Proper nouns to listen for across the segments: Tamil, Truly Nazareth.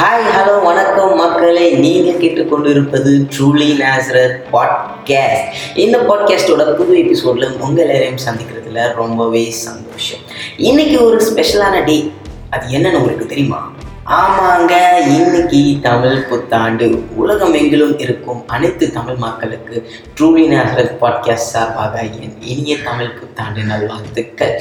Hi, hello, வணக்கம் மக்களை. நீங்கள் கேட்டுக்கொண்டிருப்பது ட்ரூலி நேசரத் பாட்காஸ்ட். இந்த பாட்காஸ்டோட புது எபிசோடில் உங்கள் எல்லாரையும் சந்திக்கிறதுல ரொம்பவே சந்தோஷம். இன்றைக்கி ஒரு ஸ்பெஷலான டே. அது என்னன்னு உங்களுக்கு தெரியுமா? ஆமாங்க, இன்னைக்கு தமிழ் புத்தாண்டு. உலகம் எங்கிலும் இருக்கும் அனைத்து தமிழ் மக்களுக்கு ட்ரூலி நேசரத் பாட்காஸ்ட் சார்பாக என் இனிய தமிழ் புத்தாண்டு நல்வாழ்த்துக்கள்.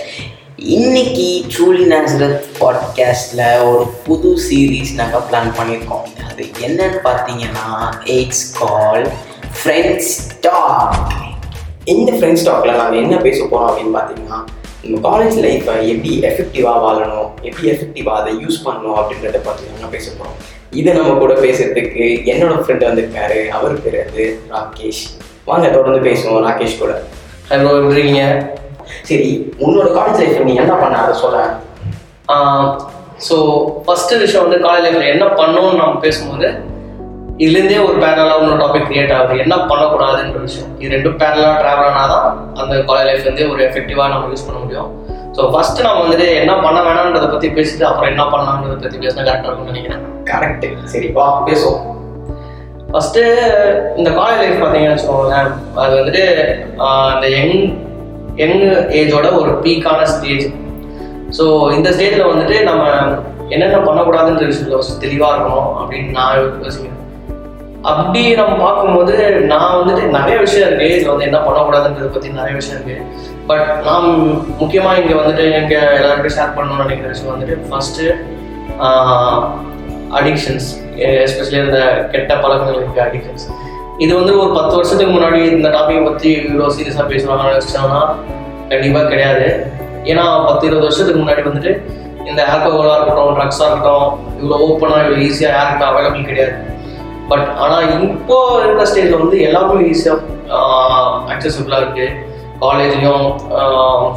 இன்றைக்கி ட்ரூலி நேசரத் பாட்காஸ்டில் ஒரு புது சீரீஸ் நாங்கள் பிளான் பண்ணியிருக்கோம். அது என்னன்னு பார்த்தீங்கன்னா, இட்ஸ் கால் ஃப்ரெண்ட்ஸ் டாக். இந்த ஃப்ரெண்ட்ஸ் டாக்கில் நாங்கள் என்ன பேச போகிறோம் அப்படின்னு பார்த்தீங்கன்னா, நம்ம காலேஜ் லைஃப்பை எப்படி எஃபெக்டிவாக வாழணும், எப்படி எஃபெக்டிவாக அதை யூஸ் பண்ணணும் அப்படின்றத பார்த்தீங்கன்னா பேச போகிறோம். இதை நம்ம கூட பேசுகிறதுக்கு என்னோடய ஃப்ரெண்டு வந்திருக்காரு. அவர் பேர் வந்து ராகேஷ். வாங்க தொடர்ந்து பேசுவோம் ராகேஷ் கூட. ஹலோ, எப்படி இருக்கீங்க? சரி, உன்னோட காலேஜ் லைஃப்ல நீ என்ன பண்ண அதை சொல்ல. ஸோ ஃபஸ்ட்டு விஷயம் வந்து காலேஜ் லைஃப்ல என்ன பண்ணணும்னு நம்ம பேசும்போது இதுலேருந்தே ஒரு பேரலாக இன்னொரு டாபிக் கிரியேட் ஆகுது, என்ன பண்ணக்கூடாதுன்ற விஷயம். இது ரெண்டும் பேரலாக ட்ராவல் ஆனால் தான் அந்த காலேஜ் லைஃப் வந்து ஒரு எஃபெக்டிவாக நம்ம யூஸ் பண்ண முடியும். ஸோ ஃபஸ்ட்டு நம்ம வந்துட்டு என்ன பண்ண வேணான்றதை பற்றி பேசிட்டு அப்புறம் என்ன பண்ணலான்றதை பற்றி பேசினா கரெக்டாக இருக்கும்னு நினைக்கிறேன். கரெக்டு, சரிப்பா பேசுவோம். ஃபஸ்ட்டு இந்த காலேஜ் லைஃப் பார்த்தீங்கன்னு வச்சுக்கோங்களேன், அது வந்துட்டு அந்த யங் ஏஜோட ஒரு பீக்கான ஸ்டேஜ். ஸோ இந்த ஸ்டேஜில் வந்துட்டு நம்ம என்னென்ன பண்ணக்கூடாதுன்ற விஷயத்தில் தெளிவாக இருக்கணும் அப்படின்னு நான் யோசிக்கிறேன். அப்படி நம்ம பார்க்கும்போது நான் வந்துட்டு நிறைய விஷயம் இருக்குது. இதில் வந்து என்ன பண்ணக்கூடாதுன்றதை பற்றி நிறைய விஷயம் இருக்குது. பட் நான் முக்கியமாக இங்கே வந்துட்டு எனக்கு எல்லாருக்கும் ஷேர் பண்ணணும்னு நினைக்கிற விஷயம் வந்துட்டு ஃபஸ்ட்டு அடிக்ஷன்ஸ், எஸ்பெஷலி அந்த கெட்ட பழக்கங்களுக்கு அடிக்ஷன்ஸ். இது வந்து ஒரு 10 வருஷத்துக்கு முன்னாடி இந்த டாபிக் பற்றி இவ்வளோ சீரியஸாக பேசுவாங்கன்னு வச்சுட்டோம்னா கண்டிப்பாக கிடையாது. ஏன்னா 10-20 வருஷத்துக்கு முன்னாடி வந்துட்டு இந்த ஆல்கஹாலாக இருக்கட்டும், ட்ரக்ஸாக இருக்கட்டும், இவ்வளோ ஓப்பனாக இவ்வளோ ஈஸியாக யாருக்கு அவைலபிள் கிடையாது. பட் ஆனால் இப்போது இருக்கிற ஸ்டேஜில் வந்து எல்லாருமே ஈஸியாக அக்சஸபிளாக இருக்குது. காலேஜ்லேயும்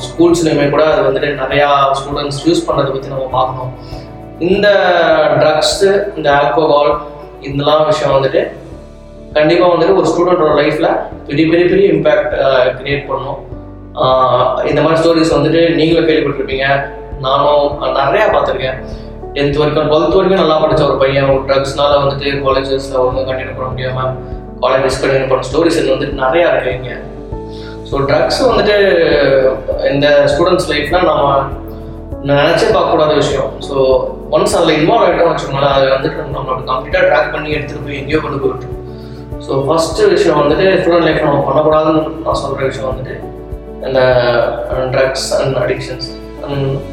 ஸ்கூல்ஸ்லையுமே கூட அது வந்துட்டு நிறையா ஸ்டூடெண்ட்ஸ் யூஸ் பண்ணுறதை பற்றி நம்ம பார்க்கணும். இந்த ட்ரக்ஸு, இந்த ஆல்கஹால், இதெல்லாம் விஷயம் வந்துட்டு கண்டிப்பாக வந்துட்டு ஒரு ஸ்டூடெண்ட்டோட லைஃப்பில் பெரிய பெரிய பெரிய இம்பேக்ட் க்ரியேட் பண்ணணும். இந்த மாதிரி ஸ்டோரிஸ் வந்துட்டு நீங்களும் கேள்விப்பட்டிருப்பீங்க, நானும் நிறையா பார்த்துருக்கேன். 10th வரைக்கும் 12th வரைக்கும் நல்லா படித்த ஒரு பையன் ட்ரக்ஸ்னால வந்துட்டு காலேஜஸில் ஒன்றும் கண்டினியூ பண்ண முடியாமல் காலேஜ் டிஸ்கண்டினியூ பண்ண ஸ்டோரிஸ் இது வந்துட்டு நிறையா இருக்குங்க. ஸோ ட்ரக்ஸ் வந்துட்டு இந்த ஸ்டூடெண்ட்ஸ் லைஃப்பில் நம்ம நினச்சே பார்க்கக்கூடாத விஷயம். ஸோ ஒன்ஸ் அதில் இன்வால்வ் ஆகிட்டோம்னு வச்சுக்கோங்களேன், அதை வந்துட்டு நம்மளோட கம்ப்ளீட்டாக ட்ராக் பண்ணி எடுத்துகிட்டு போய் எங்கேயோ கொண்டு போயிட்டு. ஸோ ஃபஸ்ட்டு விஷயம் வந்துட்டு ஸ்டூடெண்ட் லைஃப் நம்ம பண்ணக்கூடாதுன்னு நான் சொல்கிற விஷயம் வந்துட்டு இந்த ட்ரக்ஸ் அண்ட் அடிக்ஷன்ஸ்.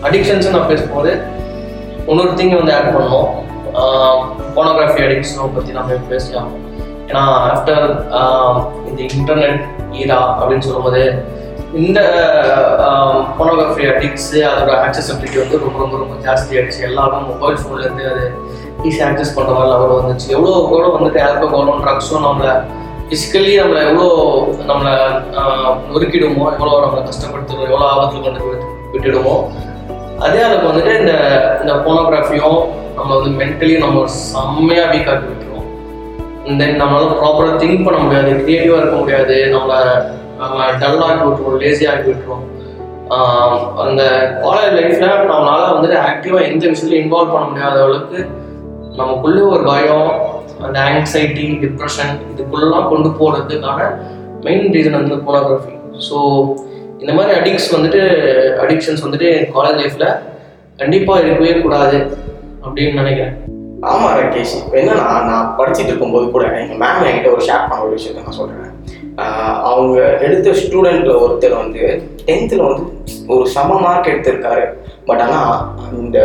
அடிக்ஷன்ஸுன்னு நான் பேசும்போது இன்னொரு திங்கை வந்து ஆட் பண்ணுவோம், போனோகிராஃபி அடிக்ஷனை பற்றி நம்ம பேசலாம். ஏன்னா ஆஃப்டர் இந்த இன்டர்நெட் ஈரா அப்படின்னு சொல்லும்போது இந்த போனோகிராஃபி அடிக்ட்ஸு அதோட ஆக்சஸபிலிட்டி வந்து ரொம்ப ரொம்ப ரொம்ப ஜாஸ்தி ஆகிடுச்சு. எல்லாரும் மொபைல் ஃபோன்லேருந்து அது ஈஸியாக ஆக்சஸ் பண்ணுற மாதிரி லெவல் வந்துச்சு. எவ்வளோ கூட வந்துட்டு ஆல்கஹாலும் ட்ரக்ஸும் நம்மளை ஃபிசிக்கலி நம்மளை எவ்வளோ நம்மளை நொறுக்கிடுமோ, எவ்வளோ நம்மளை கஷ்டப்படுத்துடுமோ, எவ்வளோ ஆபத்தில் கொண்டு விட்டுடுமோ, அதே அளவுக்கு வந்துட்டு இந்த இந்த போனோகிராஃபியும் நம்ம வந்து மென்டலி நம்ம செம்மையாக வீக்காக விட்டுருவோம். தென் நம்மளால ப்ராப்பராக திங்க் பண்ண முடியாது, க்ரியேட்டிவாக இருக்க முடியாது, நம்மளை டல்லாகி விட்டுருவோம், லேசியாகி விட்டுருவோம். அந்த காலேஜ் லைஃப்பில் நம்மளால வந்துட்டு ஆக்டிவாக எந்த விஷயத்துலையும் இன்வால்வ் பண்ண முடியாத அளவுக்கு நமக்குள்ளே ஒரு பயம், அந்த ஆங்ஸைட்டி, டிப்ரெஷன், இதுக்குள்ளெலாம் கொண்டு போகிறதுக்கான மெயின் ரீசன் வந்து போனோகிராஃபி. ஸோ இந்த மாதிரி அடிக்ஷன்ஸ் வந்துட்டு காலேஜ் லைஃப்பில் கண்டிப்பாக இருக்கவே கூடாது அப்படின்னு நினைக்கிறேன். ஆமாம் ராகேஷ், இப்போ என்னன்னா, நான் படிச்சுட்டு இருக்கும்போது கூட எங்கள் மேம் என்கிட்ட ஒரு ஷேர் பண்ண ஒரு விஷயத்த நான் சொல்கிறேன். அவங்க எடுத்த ஸ்டூடெண்ட்டில் ஒருத்தர் வந்து 10th வந்து ஒரு சம மார்க் எடுத்திருக்காரு. பட் ஆனால் இந்த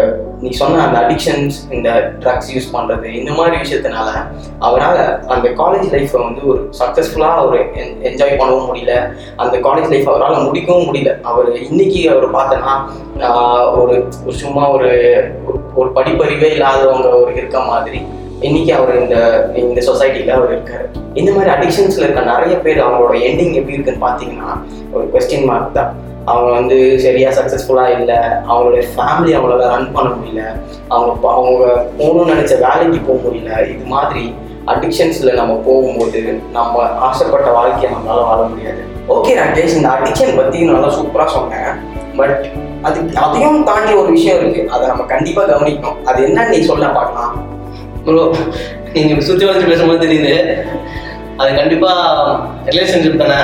நீ சொன்ன அந்த அடிக்ஷன்ஸ், இந்த ட்ரக்ஸ் யூஸ் பண்ணுறது, இந்த மாதிரி விஷயத்தினால அவரால் அந்த காலேஜ் லைஃப்பை வந்து ஒரு சக்ஸஸ்ஃபுல்லாக ஒரு என்ஜாய் பண்ணவும் முடியல, அந்த காலேஜ் லைஃப் அவரால் முடிக்கவும் முடியல. அவர் இன்றைக்கி அவர் பார்த்தோன்னா ஒரு சும்மா ஒரு ஒரு படிப்பறிவே இல்லாதவங்க ஒரு இருக்க மாதிரி இன்றைக்கி அவர் இந்த இந்த சொசைட்டியில் அவர் இருக்கார். இந்த மாதிரி அடிக்ஷன்ஸில் இருக்க நிறைய பேர் அவங்களோட எண்டிங் எப்படி இருக்குன்னு பார்த்தீங்கன்னா ஒரு குவெஸ்டின் மார்க் தான். அவங்க வந்து சரியாக சக்ஸஸ்ஃபுல்லாக இல்லை, அவங்களோட ஃபேமிலி அவங்களால ரன் பண்ண முடியல, அவங்க போகணும்னு நினச்ச வேலைக்கு போக முடியல. இது மாதிரி அடிக்ஷன்ஸில் நம்ம போகும்போது நம்ம ஆசைப்பட்ட வாழ்க்கையை நம்மளால் வாழ முடியாது. ஓகே ராகேஷ், இந்த அடிக்ஷன் பற்றி நல்லா சூப்பராக சொன்னேன். பட் அதையும் தாண்டி ஒரு விஷயம் இருக்குது, அதை நம்ம கண்டிப்பாக கவனிக்கணும். அது என்னன்னு நீ சொல்ல பார்க்கலாம். ப்ரோ நீங்கள் சுற்றி வளர்ச்சி பேசும்போது தெரியுது, அது கண்டிப்பாக ரிலேஷன்ஷிப் தானே.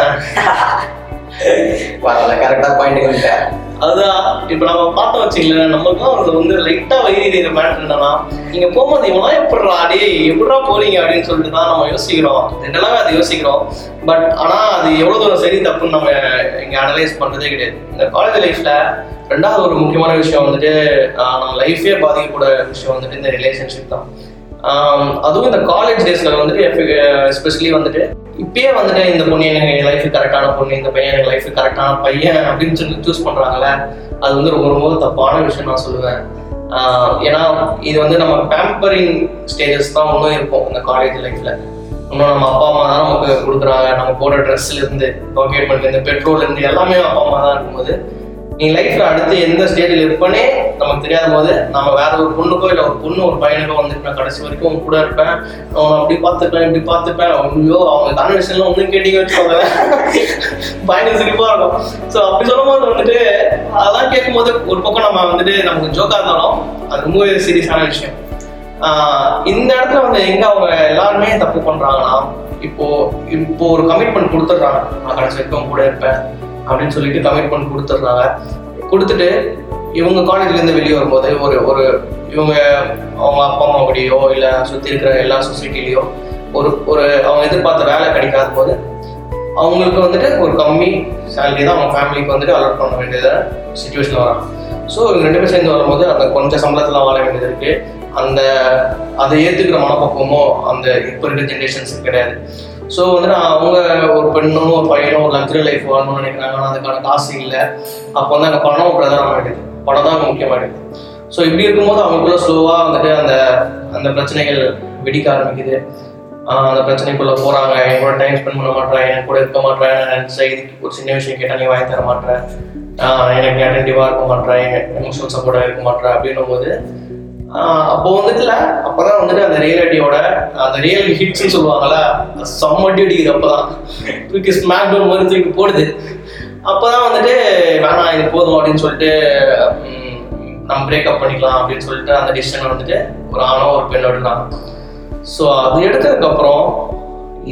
கரெக்டாக பாயிண்ட் வந்துட்டேன். அதுதான் இப்போ நம்ம பார்த்தோம் வச்சுக்கல, நம்மளுக்கும் அது வந்து லைட்டாக வயிறு எறிகிற மேட்டர் என்னன்னா, நீங்கள் போகும்போது இவங்களாம் எப்படா அடி எப்படா போறீங்க அப்படின்னு சொல்லிட்டு தான் நம்ம யோசிக்கிறோம். ரெண்டெல்லாமே அது யோசிக்கிறோம். பட் ஆனால் அது எவ்வளோ தூரம் சரி தப்புன்னு நம்ம இங்கே அனலைஸ் பண்ணுறதே கிடையாது. இந்த காலேஜ் லைஃப்பில் ரெண்டாவது ஒரு முக்கியமான விஷயம் வந்துட்டு நம்ம லைஃபே பாதிக்கக்கூடிய விஷயம் வந்துட்டு இந்த ரிலேஷன்ஷிப் தான். அதுவும் இந்த காலேஜ் டேஸில் வந்துட்டு எஸ்பெஷலி வந்துட்டு இப்பயே வந்துட்டு இந்த பொண்ணு எனக்கு என் லைஃபுக்கு கரெக்டான பொண்ணு, இந்த பையன் எனக்கு லைஃபுக்கு கரெக்டான பையன் அப்படின்னு சொல்லி சூஸ் பண்ணுறாங்களே, அது வந்து ரொம்ப ரொம்ப தப்பான விஷயம் நான் சொல்லுவேன். ஏன்னா இது வந்து நம்ம பேம்பரிங் ஸ்டேஜஸ் தான் இன்னும் இருக்கும் இந்த காலேஜ் லைஃப்பில். இன்னும் நம்ம அப்பா அம்மா தான் நமக்கு கொடுக்குறாங்க, நம்ம போடுற ட்ரெஸ்லேருந்து பாக்கெட் பண்ணிலேருந்து பெட்ரோல்லேருந்து எல்லாமே அப்பா அம்மா தான் இருக்கும்போது, நீ லைஃப்பில் அடுத்து எந்த ஸ்டேஜில் இருப்பேனே நமக்கு தெரியாத போது நம்ம வேற ஒரு பொண்ணுக்கோ இல்லை ஒரு பொண்ணு ஒரு பையனுக்கோ வந்துட்டு நான் கடைசி வரைக்கும் அவங்க கூட இருப்பேன், அவன் அப்படி பார்த்துப்பேன் இப்படி பார்த்துப்பேன், ஐயோ அவங்க கான்வெர்சேஷன்லாம் ஒன்றும் கேட்டிங்க வச்சுக்கோங்க, பயங்கர சிரிப்பாக இருக்கும். ஸோ அப்படி சொல்லும்போது வந்துட்டு அதெல்லாம் கேட்கும்போது ஒரு பக்கம் நம்ம வந்துட்டு நமக்கு ஜோக்காக இருந்தாலும் அது ரொம்பவே சீரியஸான விஷயம். இந்த இடத்துல வந்து எங்கே அவங்க எல்லாருமே தப்பு பண்ணுறாங்கன்னா, இப்போ ஒரு கமிட்மெண்ட் கொடுத்துட்றாங்க, நான் கடைசி வரைக்கும் கூட இருப்பேன் அப்படின்னு சொல்லிட்டு கமிட்மெண்ட் கொடுத்துட்றாங்க. கொடுத்துட்டு இவங்க காலேஜ்லேருந்து வெளியே வரும்போது ஒரு ஒரு இவங்க அவங்க அப்பா அம்மா கூடயோ இல்லை சுற்றி இருக்கிற எல்லா சொசைட்டிலையோ ஒரு அவங்க எதிர்பார்த்த வேலை கிடைக்காத போது அவங்களுக்கு வந்துட்டு ஒரு கம்மி சேலரி தான் அவங்க ஃபேமிலிக்கு வந்துட்டு அலாட் பண்ண வேண்டியது சுச்சுவேஷன் வராங்க. ஸோ இவங்க ரெண்டு பேர் சேர்ந்து வரும்போது அந்த கொஞ்சம் சம்பளத்தில் வாழ வேண்டியது இருக்குது. அந்த அதை ஏற்றுக்கிற மனப்பக்குவமும் அந்த இப்போ இருக்கிற ஜென்ரேஷன்ஸுக்கு கிடையாது. ஸோ வந்துட்டு அவங்க ஒரு பெண்ணும் ஒரு பையனும் ஒரு லக்ஸரி லைஃப் வாழணும்னு நினைக்கிறாங்க, ஆனால் அதுக்கான காசு இல்லை. அப்போ வந்து அங்கே பணம் பிரதானமாகிடுது, பணம் தான் முக்கியமாகிடுது. ஸோ இப்படி இருக்கும்போது அவங்களுக்குள்ள ஸ்லோவாக வந்துட்டு அந்த அந்த பிரச்சனைகள் வெடிக்க ஆரம்பிக்குது. அந்த பிரச்சனைக்குள்ளே போகிறாங்க, என் கூட டைம் ஸ்பெண்ட் பண்ண மாட்டேன், என் கூட இருக்க மாட்டேன், நினச்சா இதுக்கு ஒரு சின்ன விஷயம் கேட்டால் நீ வாங்கி தர மாட்டேன், எனக்கு அட்டென்டிவாக இருக்க மாட்டேன், எனக்கு எமோஷனல் சப்போர்ட்டாக இருக்க மாட்டேன் அப்படின்னும் போது அப்போ வந்துட்டுல அப்போதான் வந்துட்டு அந்த ரியாலிட்டியோட அந்த ரியல் ஹிட்ஸ்ன்னு சொல்லுவாங்களா, சம்மட்டி அடிக்குது. அப்போதான் ஸ்மாக் டவுன் மறுத்துக்கிட்டு போடுது. அப்போதான் வந்துட்டு வேணாம் இது போதும் அப்படின்னு சொல்லிட்டு நம்ம பிரேக்கப் பண்ணிக்கலாம் அப்படின்னு சொல்லிட்டு அந்த டிசிஷன் வந்துட்டு ஒரு ஆணோ ஒரு பெண்ணோ எடுக்கிறாங்க. ஸோ அது எடுத்ததுக்கப்புறம்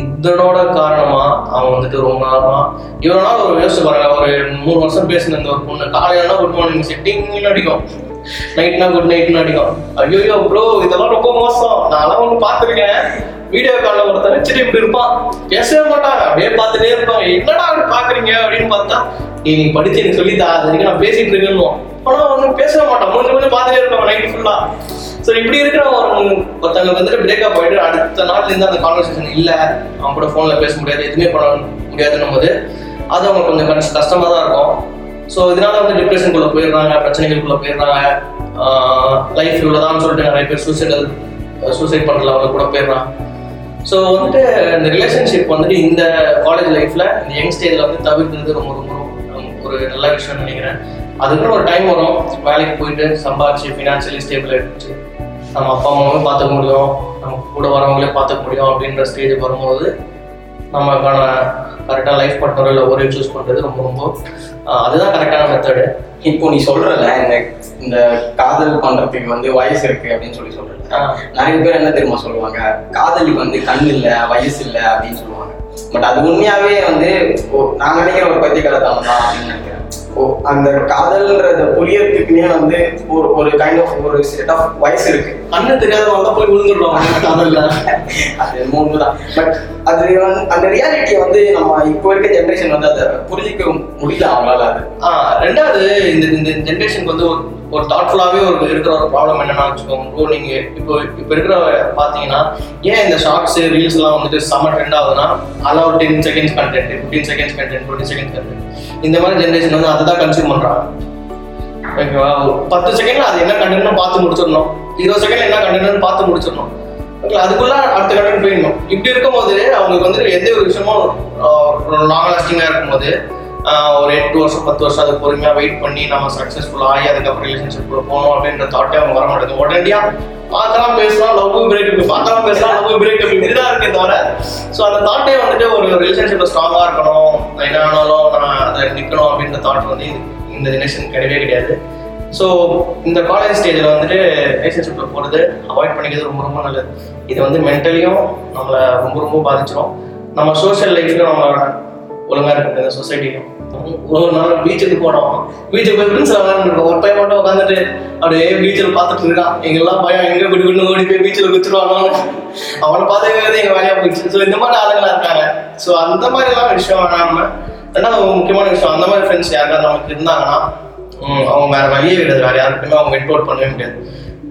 இதனோட காரணமாக அவன் வந்துட்டு ரொம்ப நேரமாக இவ்வளோ நாள் ஒரு யோசிச்சு பாருங்க, ஒரு 3 வருஷம் பேசின இந்த ஒரு பொண்ணு காலையிலனா குட் மார்னிங் செட்டிங்னு அடிக்கும், நைட்னா குட் நைட்னு அடிக்கும். ஐயோ ப்ரோ இதெல்லாம் ரொம்ப மோசம், நான்லாம் ஒன்று பார்த்துருக்கேன். வீடியோ காலில் ஒருத்தர் வச்சுட்டு இப்படி இருப்பான், பேசவே மாட்டாங்க, அப்படியே பார்த்துட்டே இருப்பாங்க. என்னடா அப்படி பார்க்குறீங்க அப்படின்னு பார்த்தா, நீ படித்து எனக்கு சொல்லித்தா, அது வரைக்கும் நான் பேசிகிட்டு இருக்கேன்னு. ஆனால் வந்து பேசவே மாட்டான், கொஞ்சம் கொஞ்சம் பார்த்துட்டே இருப்பாங்க நைட் ஃபுல்லாக. ஸோ இப்படி இருக்கிற ஒருத்தங்க வந்துட்டு பிரேக்கப் ஆகிட்டு அடுத்த நாள்லேருந்து அந்த கான்வர்சேஷன் இல்லை, அவங்க கூட ஃபோனில் பேச முடியாது, எதுவுமே பண்ண முடியாதுன்னும் போது அது அவங்களுக்கு கொஞ்சம் கஷ்டமாக தான் இருக்கும். ஸோ இதனால வந்து டிப்ரெஷனுக்குள்ளே போயிடுறாங்க, பிரச்சனைகளுக்குள்ளே போயிடுறாங்க. லைஃப் இவ்வளோதான்னு சொல்லிட்டு நிறைய பேர் சூசைட் பண்ணுறதுல அவங்க கூட போயிடுறாங்க. ஸோ வந்துட்டு இந்த ரிலேஷன்ஷிப் வந்துட்டு இந்த காலேஜ் லைஃப்பில் இந்த யங் ஸ்டேஜில் வந்து தவிர்க்கிறது ரொம்ப ரொம்ப ஒரு நல்ல விஷயம்னு நினைக்கிறேன். அதுக்குன்னு ஒரு டைம் வரும், வேலைக்கு போயிட்டு சம்பாரிச்சு ஃபினான்ஷியலி ஸ்டேபிள் ஆகிடுச்சு, நம்ம அப்பா அம்மாவும் பார்த்துக்க முடியும், நம்ம கூட வரவங்களே பார்த்துக்க முடியும் அப்படின்ற ஸ்டேஜுக்கு வரும்போது நமக்கான கரெக்டாக லைஃப் பார்ட்னர் இல்லை ஒரு சூஸ் பண்ணுறது ரொம்ப ரொம்ப அதுதான் கரெக்டான மெத்தடு. இப்போ நீ சொல்கிறல இந்த காதல் பண்ணுறதுக்கு வந்து வயசு இருக்குது அப்படின்னு சொல்லி சொல்கிறேன். நிறைய பேர் என்ன தெரியுமா சொல்லுவாங்க, காதலுக்கு வந்து கண் இல்லை வயசு இல்லை அப்படின்னு சொல்லுவாங்க. பட் அது உண்மையாகவே வந்து நான் நினைக்கிற ஒரு பத்தியகாலத்தான் தான் அப்படின்னு நினைக்கிறேன். அந்த காதல்ன்றத புரியறதுக்குன்னே வந்து ஒரு கைண்ட் ஆஃப் ஒரு செட் ஆஃப் வயசு இருக்கு. கண்ணு தெரியாதவங்க தான் போய் விழுந்துடுவாங்க காதல்ல, அது மூணு தான். பட் அது அந்த ரியாலிட்டியை வந்து நம்ம இப்போ இருக்க ஜென்ரேஷன் வந்து அதை புரிஞ்சிக்க முடியல அவங்களால. அது ரெண்டாவது இந்த இந்த ஜென்ரேஷனுக்கு வந்து ஒரு தாட்ஃபுல்லாகவே ஒரு இருக்கிற ஒரு ப்ராப்ளம் என்னென்னா வச்சுக்கோங்க, நீங்கள் இப்போ இருக்கிற பார்த்தீங்கன்னா ஏன் இந்த ஷார்ட்ஸு ரீல்ஸ்லாம் வந்துட்டு செம ட்ரெண்ட் ஆகுதுன்னா, அதெல்லாம் ஒரு 10 seconds content, 15 seconds content, 20 seconds content, இந்த மாதிரி ஜென்ரேஷன் வந்து அதை தான் கன்சியூம் பண்ணுறாங்க. ஓகேவா, 10 செகண்ட்ல அது என்ன கண்டென்ட்னு பார்த்து முடிச்சிடணும், 20 செகண்ட்ல என்ன கண்டென்ட்னு பார்த்து முடிச்சிடணும், ஓகே அதுக்குள்ளே அடுத்த கண்டென்ட் போயிடணும். இப்படி இருக்கும்போது அவங்களுக்கு வந்துட்டு எந்த ஒரு விஷயமும் லாங் லாஸ்டிங்காக இருக்கும்போது ஒரு 8 வருஷம் 10 வருஷம் அது பொறுமையாக வெயிட் பண்ணி நம்ம சக்ஸஸ்ஃபுல்லாக ஆகி அதுக்கப்புறம் ரிலேஷன்ஷிப்புக்குள்ள போகணும் அப்படின்ற தாட்டே அவங்க வர மாட்டேங்குது. உடனடியாக பார்க்கலாம் பேசலாம் லவ் பிரேக்கப், பார்க்கலாம் பேசலாம் லவ் பிரேக்கப் இதுதான் இருக்கே தவிர, ஸோ அந்த தாட்டே வந்துட்டு ஒரு ரிலேஷன்ஷிப்பில் ஸ்ட்ராங்காக இருக்கணும், என்ன ஆனாலும் நான் அதை நிற்கணும் அப்படின்ற தாட் வந்து இந்த ஜெனரேஷன் கிடையவே கிடையாது. ஸோ இந்த காலேஜ் ஸ்டேஜில் வந்துட்டு ரிலேஷன்ஷிப்பில் போகிறது அவாய்ட் பண்ணிக்கிறது ரொம்ப ரொம்ப நல்லது. இது வந்து மென்டலியும் நம்மளை ரொம்ப ரொம்ப பாதிச்சிடும். நம்ம சோஷியல் லைஃப்லையும் நம்மளோட ஒழுங்காக இருக்கிறது இந்த சொசைட்டியும். ஒரு நாள் பீச்சுக்கு போனோம், பீச்சுக்கு போய் ஃப்ரெண்ட்ஸில் விளாண்டுருக்கோம். ஒரு டைம் மட்டும் உட்காந்துட்டு அப்படியே பீச்சில் பார்த்துட்டு இருக்கான். எங்கெல்லாம் பயம், எங்கே போய் விட்டு ஓடி போய் பீச்சில் குத்துருவானோன்னு அவனை பார்த்துக்கிறது எங்கள் வேலையாக போயிடுச்சு. ஸோ இந்த மாதிரி ஆளுங்களாக இருக்காங்க. ஸோ அந்த மாதிரிலாம் விஷயம் வேணாமல். ரெண்டாவது ஒரு முக்கியமான விஷயம், அந்த மாதிரி ஃப்ரெண்ட்ஸ் யாருக்காவது நமக்கு இருந்தாங்கன்னா அவங்க வேறு வழியே கிடையாது. வேறு யாருக்குமே அவங்க இன்க்ளூட் பண்ணவே முடியாது.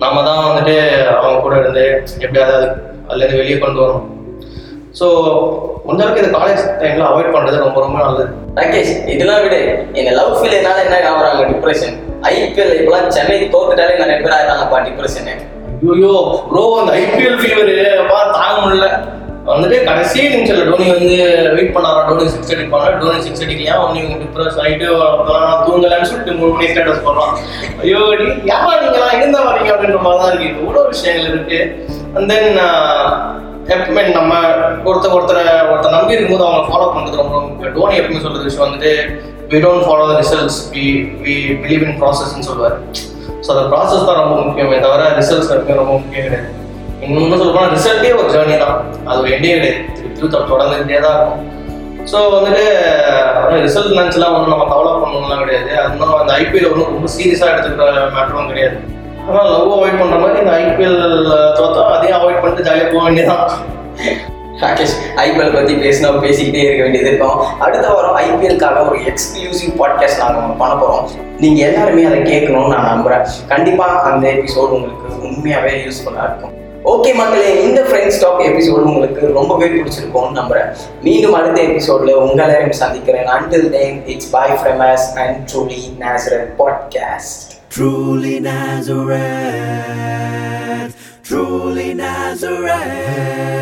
நம்ம தான் வந்துட்டு அவங்க கூட இருந்து எப்படியாவது அதுலேருந்து வெளியே கொண்டு வரணும். ஸோ முன்னாடி இந்த காலேஜ் டைமில் அவாய்ட் பண்ணுறது ரொம்ப ரொம்ப நல்லது. ராகேஷ், இதெல்லாம் விட என்ன லவ் ஃபீல் என்னால் என்ன ஆகுறாங்க? டிப்ரெஷன். ஐபிஎல் இப்போலாம் சென்னை தோத்துட்டாலே நிறைய பேர் ஆகிறாங்கப்பா டிப்ரெஷனு. ஐயோ ப்ரோ, அந்த ஐபிஎல் ஃபீவருப்பா தாங்க முடியல. வந்துட்டு கடைசி நிமிஷம்ல டோனி வந்து வெயிட் பண்ணாரா, டோனி சிக்ஸ் அடிப்பாங்க, டோனி சிக்ஸ் அடிக்கலையா, அவங்க டிப்ரெஸ் ஆகிட்டு தூங்கலான்னு சொல்லிட்டு 3 மணி ஸ்டேட்டஸ் போடலாம். ஐயோ யாரா நீங்களா இருந்தா வரீங்க அப்படின்ற மாதிரி தான் இருக்கு. இவ்வளோ விஷயங்கள் இருக்கு. அண்ட் தென் எப்பவுமே நம்ம ஒருத்தரை நம்பி இருக்கும்போது அவங்க ஃபாலோ பண்ணுறது ரொம்ப ரொம்ப. டோனி எப்பவுமே சொல்ற விஷயம் வந்துட்டு we don't follow the results, we believe in processன்னு சொல்லுவார். ஸோ அந்த ப்ராசஸ் தான் ரொம்ப முக்கியமே தவிர ரிசல்ட்ஸ் எப்பவுமே ரொம்ப முக்கியம் கிடையாது. இன்னொன்று சொல்ல போனால் ரிசல்ட்டே ஒரு ஜேர்னி தான், அது ஒரு எண்டே கிடையாது, தொடர்ந்துகிட்டே தான் இருக்கும். ஸோ வந்துட்டு ரிசல்ட் நினச்சலாம் ஒன்றும் நம்ம கவலை பண்ணணும்லாம் கிடையாது. அதனால அந்த ஐபிஎல் ஒன்றும் ரொம்ப சீரியஸாக எடுத்துக்கிற மேட்டரும் கிடையாது. ஆனால் லவ் அவாய்ட் பண்ணுற மாதிரி இந்த ஐபிஎல் தோற்றா அதையும் அவாய்ட் பண்ணிட்டு ஜாலியாக போக வேண்டியதான். ராகேஷ், ஐபிஎல் பற்றி பேசினா பேசிக்கிட்டே இருக்க வேண்டியது இருக்கும். அடுத்த வாரம் ஐபிஎல்க்காக ஒரு எக்ஸ்க்ளூசிவ் பாட்காஸ்ட் நாங்கள் பண்ண போகிறோம். நீங்கள் எல்லாருமே அதை கேட்கணும்னு நான் நம்புகிறேன். கண்டிப்பாக அந்த எபிசோடு உங்களுக்கு உண்மையாகவே யூஸ்ஃபுல்லாக இருக்கும். ஓகே மக்களே, இந்த ஃப்ரெண்ட்ஸ் டாக் எபிசோடு உங்களுக்கு ரொம்பவே பிடிச்சிருக்கும்னு நம்புகிறேன். மீண்டும் அடுத்த எபிசோடில் உங்களையும் சந்திக்கிறேன். Until then, it's bye from us and truly Nazareth podcast. Truly Nazareth, Truly Nazareth.